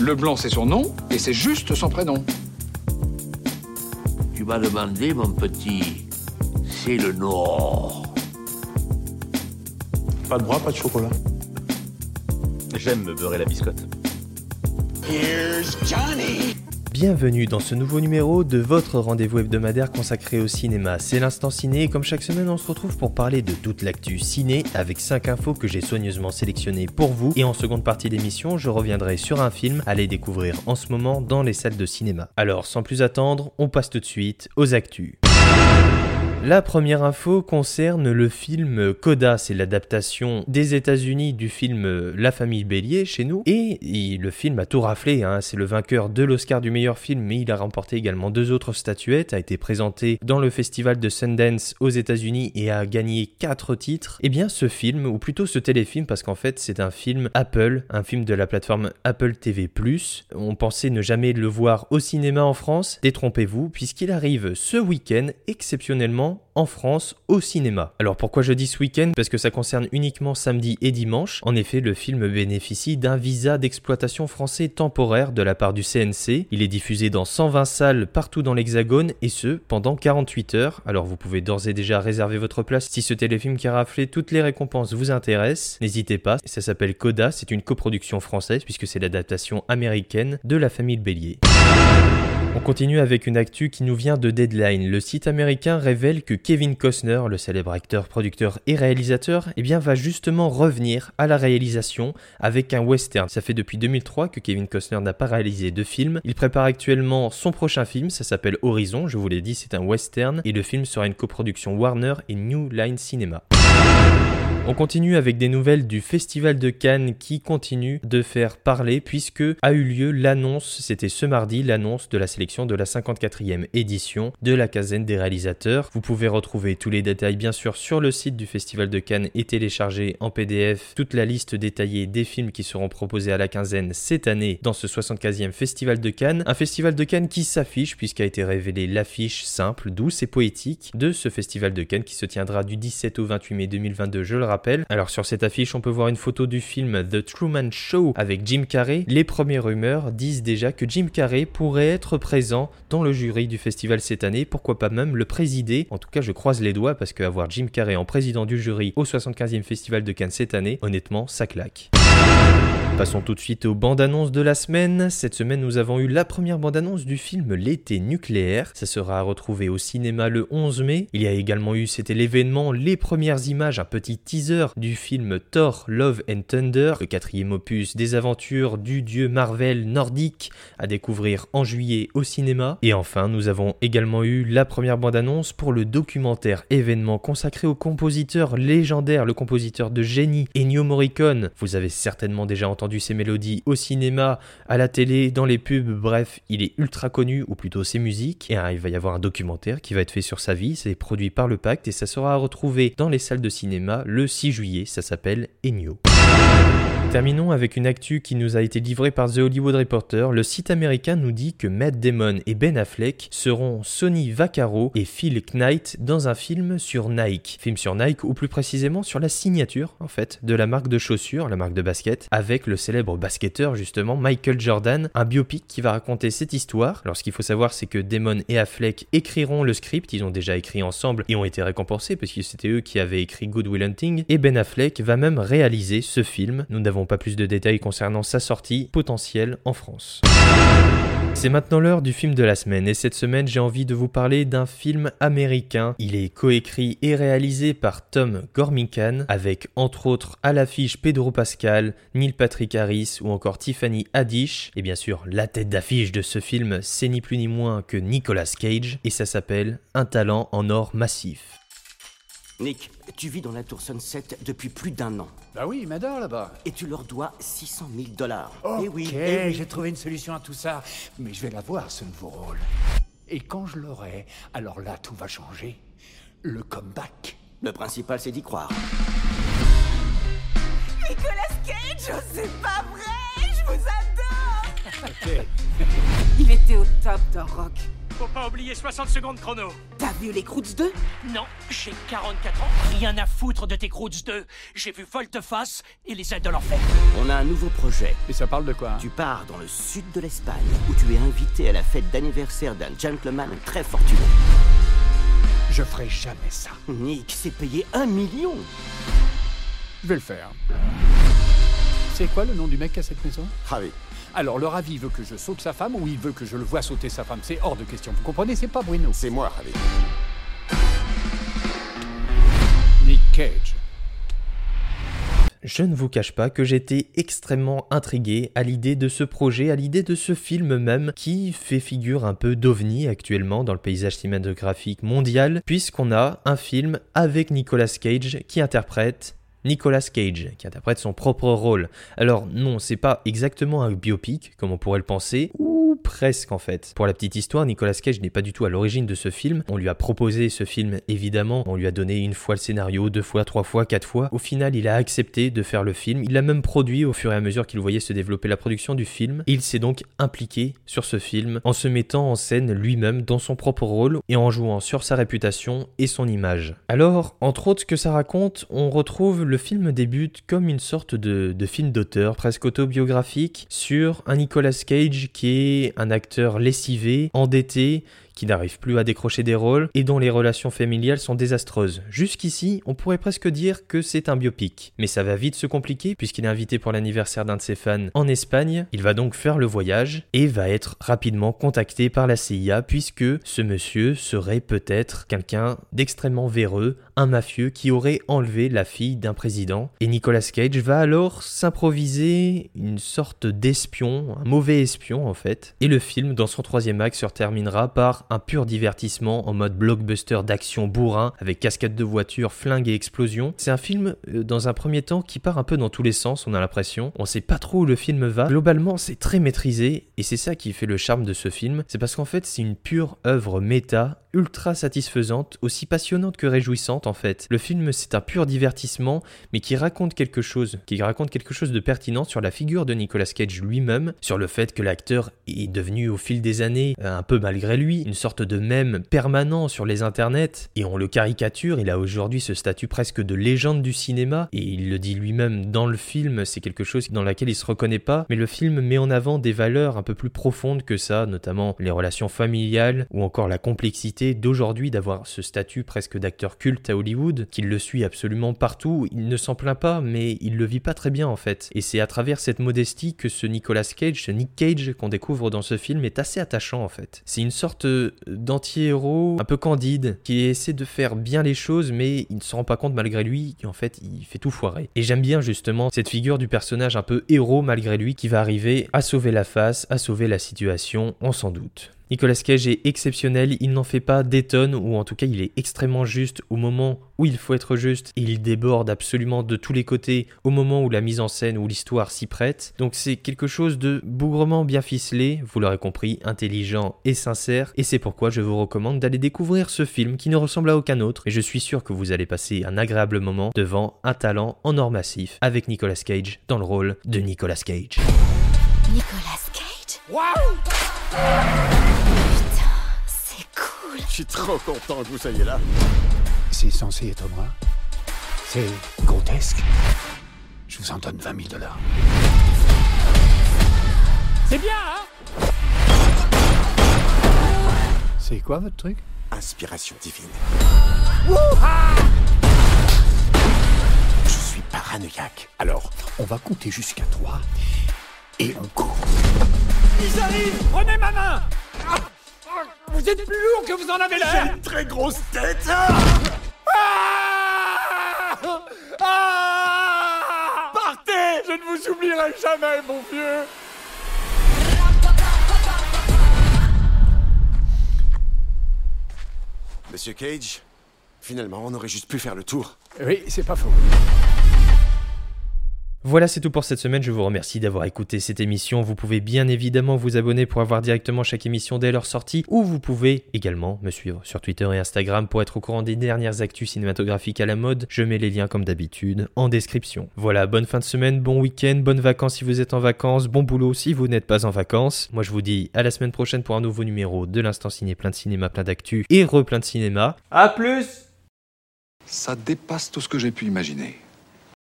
Leblanc, c'est son nom, et c'est juste son prénom. Tu m'as demandé, mon petit, c'est le Nord. Pas de bras, pas de chocolat. J'aime me beurrer la biscotte. Here's Johnny! Bienvenue dans ce nouveau numéro de votre rendez-vous hebdomadaire consacré au cinéma. C'est l'instant ciné et comme chaque semaine on se retrouve pour parler de toute l'actu ciné avec 5 infos que j'ai soigneusement sélectionnées pour vous. Et en seconde partie d'émission je reviendrai sur un film à les découvrir en ce moment dans les salles de cinéma. Alors sans plus attendre, on passe tout de suite aux actus. La première info concerne le film Coda, c'est l'adaptation des États-Unis du film La Famille Bélier chez nous, et le film a tout raflé, c'est le vainqueur de l'Oscar du meilleur film, mais il a remporté également 2 autres statuettes, a été présenté dans le festival de Sundance aux États-Unis et a gagné 4 titres. Et bien ce film, ou plutôt ce téléfilm, parce qu'en fait c'est un film Apple, un film de la plateforme Apple TV+, on pensait ne jamais le voir au cinéma en France, détrompez-vous, puisqu'il arrive ce week-end exceptionnellement en France au cinéma. Alors pourquoi je dis ce week-end ? Parce que ça concerne uniquement samedi et dimanche. En effet, le film bénéficie d'un visa d'exploitation français temporaire de la part du CNC. Il est diffusé dans 120 salles partout dans l'Hexagone et ce, pendant 48 heures. Alors vous pouvez d'ores et déjà réserver votre place si ce téléfilm qui a raflé toutes les récompenses vous intéresse. N'hésitez pas, ça s'appelle Coda, c'est une coproduction française puisque c'est l'adaptation américaine de La Famille Bélier. On continue avec une actu qui nous vient de Deadline. Le site américain révèle que Kevin Costner, le célèbre acteur, producteur et réalisateur, va justement revenir à la réalisation avec un western. Ça fait depuis 2003 que Kevin Costner n'a pas réalisé de film. Il prépare actuellement son prochain film, ça s'appelle Horizon, je vous l'ai dit, c'est un western, et le film sera une coproduction Warner et New Line Cinema. On continue avec des nouvelles du Festival de Cannes qui continue de faire parler puisque a eu lieu l'annonce, c'était ce mardi, l'annonce de la sélection de la 54e édition de la quinzaine des réalisateurs. Vous pouvez retrouver tous les détails bien sûr sur le site du Festival de Cannes et télécharger en PDF toute la liste détaillée des films qui seront proposés à la quinzaine cette année dans ce 75e Festival de Cannes. Un Festival de Cannes qui s'affiche puisqu'a été révélée l'affiche simple, douce et poétique de ce Festival de Cannes qui se tiendra du 17 au 28 mai 2022, je le rappelle. Alors sur cette affiche, on peut voir une photo du film The Truman Show avec Jim Carrey. Les premières rumeurs disent déjà que Jim Carrey pourrait être présent dans le jury du festival cette année, pourquoi pas même le présider. En tout cas, je croise les doigts parce qu'avoir Jim Carrey en président du jury au 75e Festival de Cannes cette année, honnêtement, ça claque. Passons tout de suite aux bandes-annonces de la semaine. Cette semaine, nous avons eu la première bande-annonce du film L'été nucléaire. Ça sera à retrouver au cinéma le 11 mai. Il y a également eu, c'était l'événement, les premières images, un petit teaser du film Thor, Love and Thunder, le 4e opus des aventures du dieu Marvel nordique à découvrir en juillet au cinéma. Et enfin, nous avons également eu la première bande-annonce pour le documentaire événement consacré au compositeur légendaire, le compositeur de génie Ennio Morricone. Vous avez certainement déjà entendu ses mélodies au cinéma, à la télé, dans les pubs, bref, il est ultra connu, ou plutôt ses musiques, et il va y avoir un documentaire qui va être fait sur sa vie, c'est produit par le Pacte, et ça sera à retrouver dans les salles de cinéma le 6 juillet, ça s'appelle Ennio. Terminons avec une actu qui nous a été livrée par The Hollywood Reporter. Le site américain nous dit que Matt Damon et Ben Affleck seront Sonny Vaccaro et Phil Knight dans un film sur Nike. Film sur Nike, ou plus précisément sur la signature, en fait, de la marque de chaussures, la marque de basket, avec le célèbre basketteur, justement, Michael Jordan, un biopic qui va raconter cette histoire. Alors, ce qu'il faut savoir, c'est que Damon et Affleck écriront le script, ils ont déjà écrit ensemble et ont été récompensés, parce que c'était eux qui avaient écrit Good Will Hunting, et Ben Affleck va même réaliser ce film. Nous n'avons pas plus de détails concernant sa sortie potentielle en France. C'est maintenant l'heure du film de la semaine et cette semaine j'ai envie de vous parler d'un film américain. Il est coécrit et réalisé par Tom Gormican avec entre autres à l'affiche Pedro Pascal, Neil Patrick Harris ou encore Tiffany Haddish. Et bien sûr la tête d'affiche de ce film c'est ni plus ni moins que Nicolas Cage et ça s'appelle Un talent en or massif. Nick, tu vis dans la tour Sunset depuis plus d'1 an. Bah oui, il m'adore là-bas. Et tu leur dois $600,000. Ok, eh oui, j'ai trouvé une solution à tout ça. Mais je vais l'avoir, ce nouveau rôle. Et quand je l'aurai, alors là, tout va changer. Le comeback. Le principal, c'est d'y croire. Nicolas Cage, c'est pas vrai, je vous adore. Okay. Il était au top d'un rock. Faut pas oublier 60 secondes chrono. T'as vu les Croods 2? Non, j'ai 44 ans, rien à foutre de tes Croods 2. J'ai vu Volte-Face et les ailes de l'enfer. On a un nouveau projet. Et ça parle de quoi hein? Tu pars dans le sud de l'Espagne, où tu es invité à la fête d'anniversaire d'un gentleman très fortuné. Je ferai jamais ça. Nick s'est payé 1 million. Je vais le faire. C'est quoi le nom du mec à cette maison? Ravi. Alors, le Ravi veut que je saute sa femme ou il veut que je le voie sauter sa femme? C'est hors de question, vous comprenez? C'est pas Bruno. C'est moi, Ravi. Nick Cage. Je ne vous cache pas que j'étais extrêmement intrigué à l'idée de ce projet, à l'idée de ce film même, qui fait figure un peu d'ovni actuellement dans le paysage cinématographique mondial, puisqu'on a un film avec Nicolas Cage qui interprète... Nicolas Cage, qui interprète son propre rôle. Alors non, c'est pas exactement un biopic, comme on pourrait le penser, ou presque en fait. Pour la petite histoire, Nicolas Cage n'est pas du tout à l'origine de ce film. On lui a proposé ce film, évidemment. On lui a donné 1 fois le scénario, 2 fois, 3 fois, 4 fois. Au final, il a accepté de faire le film. Il l'a même produit au fur et à mesure qu'il voyait se développer la production du film. Il s'est donc impliqué sur ce film, en se mettant en scène lui-même dans son propre rôle, et en jouant sur sa réputation et son image. Alors, entre autres, ce que ça raconte, on retrouve... Le film débute comme une sorte de film d'auteur, presque autobiographique, sur un Nicolas Cage qui est un acteur lessivé, endetté, qui n'arrive plus à décrocher des rôles et dont les relations familiales sont désastreuses. Jusqu'ici, on pourrait presque dire que c'est un biopic. Mais ça va vite se compliquer puisqu'il est invité pour l'anniversaire d'un de ses fans en Espagne. Il va donc faire le voyage et va être rapidement contacté par la CIA puisque ce monsieur serait peut-être quelqu'un d'extrêmement véreux, un mafieux qui aurait enlevé la fille d'un président. Et Nicolas Cage va alors s'improviser une sorte d'espion, un mauvais espion en fait. Et le film, dans son 3e acte, se terminera par un pur divertissement en mode blockbuster d'action bourrin avec cascade de voitures, flingues et explosions. C'est un film dans un premier temps qui part un peu dans tous les sens, on a l'impression. On sait pas trop où le film va. Globalement, c'est très maîtrisé et c'est ça qui fait le charme de ce film. C'est parce qu'en fait, c'est une pure œuvre méta, ultra satisfaisante, aussi passionnante que réjouissante en fait. Le film, c'est un pur divertissement mais qui raconte quelque chose de pertinent sur la figure de Nicolas Cage lui-même, sur le fait que l'acteur est devenu au fil des années, un peu malgré lui, une sorte de mème permanent sur les internets, et on le caricature. Il a aujourd'hui ce statut presque de légende du cinéma, et il le dit lui-même dans le film, c'est quelque chose dans laquelle il se reconnaît pas, mais le film met en avant des valeurs un peu plus profondes que ça, notamment les relations familiales, ou encore la complexité d'aujourd'hui d'avoir ce statut presque d'acteur culte à Hollywood, qu'il le suit absolument partout. Il ne s'en plaint pas, mais il le vit pas très bien en fait, et c'est à travers cette modestie que ce Nick Cage qu'on découvre dans ce film est assez attachant en fait. C'est une sorte d'anti-héros un peu candide qui essaie de faire bien les choses, mais il ne se rend pas compte malgré lui qu'en fait il fait tout foirer. Et j'aime bien justement cette figure du personnage un peu héros malgré lui qui va arriver à sauver la face, à sauver la situation, on s'en doute. Nicolas Cage est exceptionnel, il n'en fait pas des tonnes, ou en tout cas il est extrêmement juste au moment où il faut être juste, et il déborde absolument de tous les côtés au moment où la mise en scène ou l'histoire s'y prête. Donc c'est quelque chose de bougrement bien ficelé, vous l'aurez compris, intelligent et sincère, et c'est pourquoi je vous recommande d'aller découvrir ce film qui ne ressemble à aucun autre, et je suis sûr que vous allez passer un agréable moment devant Un talent en or massif avec Nicolas Cage dans le rôle de Nicolas Cage. Nicolas Cage ? Waouh ! Je suis trop content que vous soyez là. C'est censé être moi. C'est grotesque. Je vous en donne 20 000 $. C'est bien, hein? C'est quoi votre truc? Inspiration divine. Wouha! Je suis paranoïaque. Alors, on va compter jusqu'à 3 et on court. Ils arrivent! Prenez ma main! Ah! Vous êtes plus lourd que vous en avez l'air. J'ai une très grosse tête. Partez, je ne vous oublierai jamais, mon vieux. Monsieur Cage, finalement, on aurait juste pu faire le tour. Oui, c'est pas faux. Voilà, c'est tout pour cette semaine, je vous remercie d'avoir écouté cette émission. Vous pouvez bien évidemment vous abonner pour avoir directement chaque émission dès leur sortie, ou vous pouvez également me suivre sur Twitter et Instagram pour être au courant des dernières actus cinématographiques à la mode. Je mets les liens comme d'habitude en description. Voilà, bonne fin de semaine, bon week-end, bonnes vacances si vous êtes en vacances, bon boulot si vous n'êtes pas en vacances. Moi je vous dis à la semaine prochaine pour un nouveau numéro de l'Instant Ciné, plein de cinéma, plein d'actu et replein de cinéma. À plus. Ça dépasse tout ce que j'ai pu imaginer.